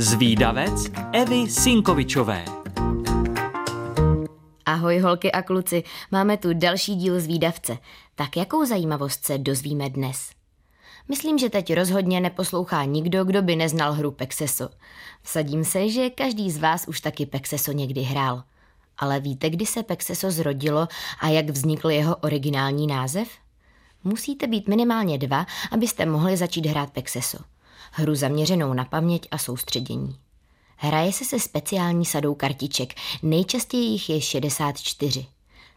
Zvídavec Evy Sinkovičové. Ahoj holky a kluci, máme tu další díl Zvídavce. Tak jakou zajímavost se dozvíme dnes? Myslím, že teď rozhodně neposlouchá nikdo, kdo by neznal hru Pexeso. Vsadím se, že každý z vás už taky Pexeso někdy hrál. Ale víte, kdy se Pexeso zrodilo a jak vznikl jeho originální název? Musíte být minimálně 2, abyste mohli začít hrát Pexeso. Hru zaměřenou na paměť a soustředění. Hraje se speciální sadou kartiček, nejčastěji jich je 64.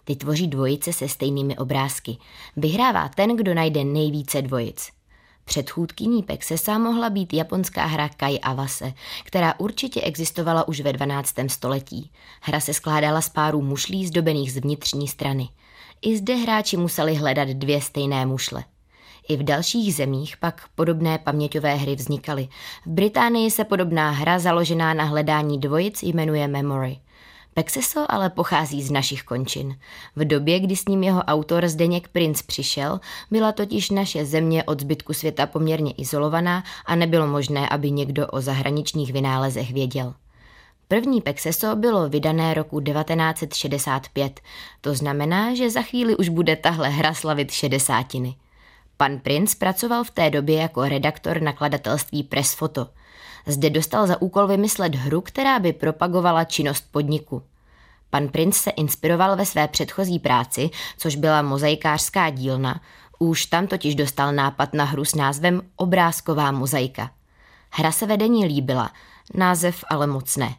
Ty tvoří dvojice se stejnými obrázky. Vyhrává ten, kdo najde nejvíce dvojic. Předchůdkyní Pexesa mohla být japonská hra Kai Awase, která určitě existovala už ve 12. století. Hra se skládala z párů mušlí zdobených z vnitřní strany. I zde hráči museli hledat 2 stejné mušle. I v dalších zemích pak podobné paměťové hry vznikaly. V Británii se podobná hra založená na hledání dvojic jmenuje Memory. Pexeso ale pochází z našich končin. V době, kdy s ním jeho autor Zdeněk Princ přišel, byla totiž naše země od zbytku světa poměrně izolovaná a nebylo možné, aby někdo o zahraničních vynálezech věděl. První Pexeso bylo vydané roku 1965. To znamená, že za chvíli už bude tahle hra slavit 60. Pan Princ pracoval v té době jako redaktor nakladatelství Pressfoto. Zde dostal za úkol vymyslet hru, která by propagovala činnost podniku. Pan Princ se inspiroval ve své předchozí práci, což byla mozaikářská dílna. Už tam totiž dostal nápad na hru s názvem Obrázková mozaika. Hra se vedení líbila, název ale moc ne.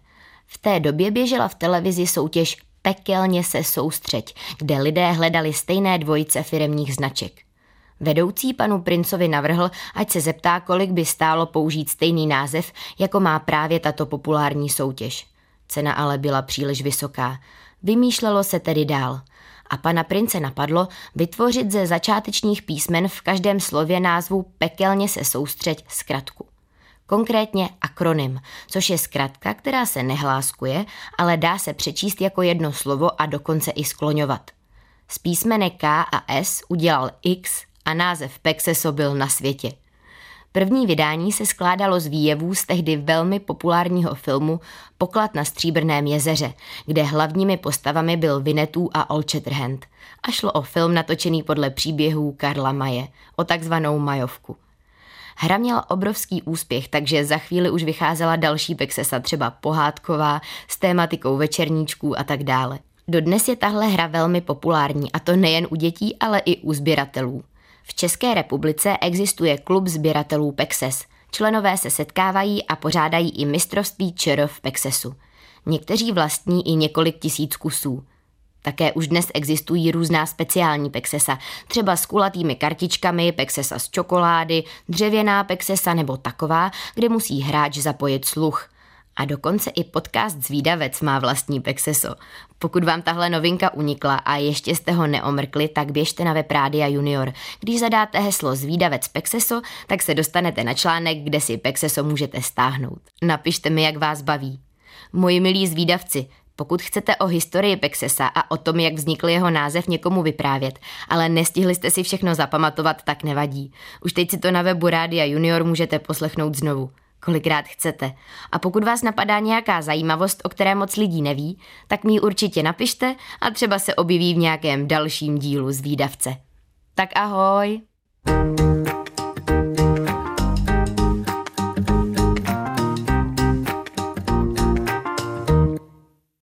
V té době běžela v televizi soutěž Pekelně se soustředit, kde lidé hledali stejné dvojice firemních značek. Vedoucí panu Princovi navrhl, ať se zeptá, kolik by stálo použít stejný název, jako má právě tato populární soutěž. Cena ale byla příliš vysoká. Vymýšlelo se tedy dál. A pana Prince napadlo vytvořit ze začátečních písmen v každém slově názvu Pekelně se soustřeď zkratku. Konkrétně akronym, což je zkratka, která se nehláskuje, ale dá se přečíst jako jedno slovo a dokonce i skloňovat. Z písmene K a S udělal X a název Pexeso byl na světě. První vydání se skládalo z výjevů z tehdy velmi populárního filmu Poklad na stříbrném jezeře, kde hlavními postavami byl Winnetou a Old Shatterhand. A šlo o film natočený podle příběhů Karla Maye, o takzvanou Majovku. Hra měla obrovský úspěch, takže za chvíli už vycházela další Pexesa, třeba pohádková, s tématikou večerníčků a tak dále. Dodnes je tahle hra velmi populární, a to nejen u dětí, ale i u sběratelů. V České republice existuje klub sběratelů Pexes. Členové se setkávají a pořádají i mistrovství ČR v Pexesu. Někteří vlastní i několik tisíc kusů. Také už dnes existují různá speciální Pexesa, třeba s kulatými kartičkami, Pexesa z čokolády, dřevěná Pexesa nebo taková, kde musí hráč zapojit sluch. A dokonce i podcast Zvídavec má vlastní Pexeso. Pokud vám tahle novinka unikla a ještě jste ho neomrkli, tak běžte na web Rádia Junior. Když zadáte heslo Zvídavec Pexeso, tak se dostanete na článek, kde si Pexeso můžete stáhnout. Napište mi, jak vás baví. Moji milí zvídavci, pokud chcete o historii Pexesa a o tom, jak vznikl jeho název, někomu vyprávět, ale nestihli jste si všechno zapamatovat, tak nevadí. Už teď si to na webu Rádia Junior můžete poslechnout znovu, kolikrát chcete. A pokud vás napadá nějaká zajímavost, o které moc lidí neví, tak mi ji určitě napište a třeba se objeví v nějakém dalším dílu Zvídavce. Tak ahoj!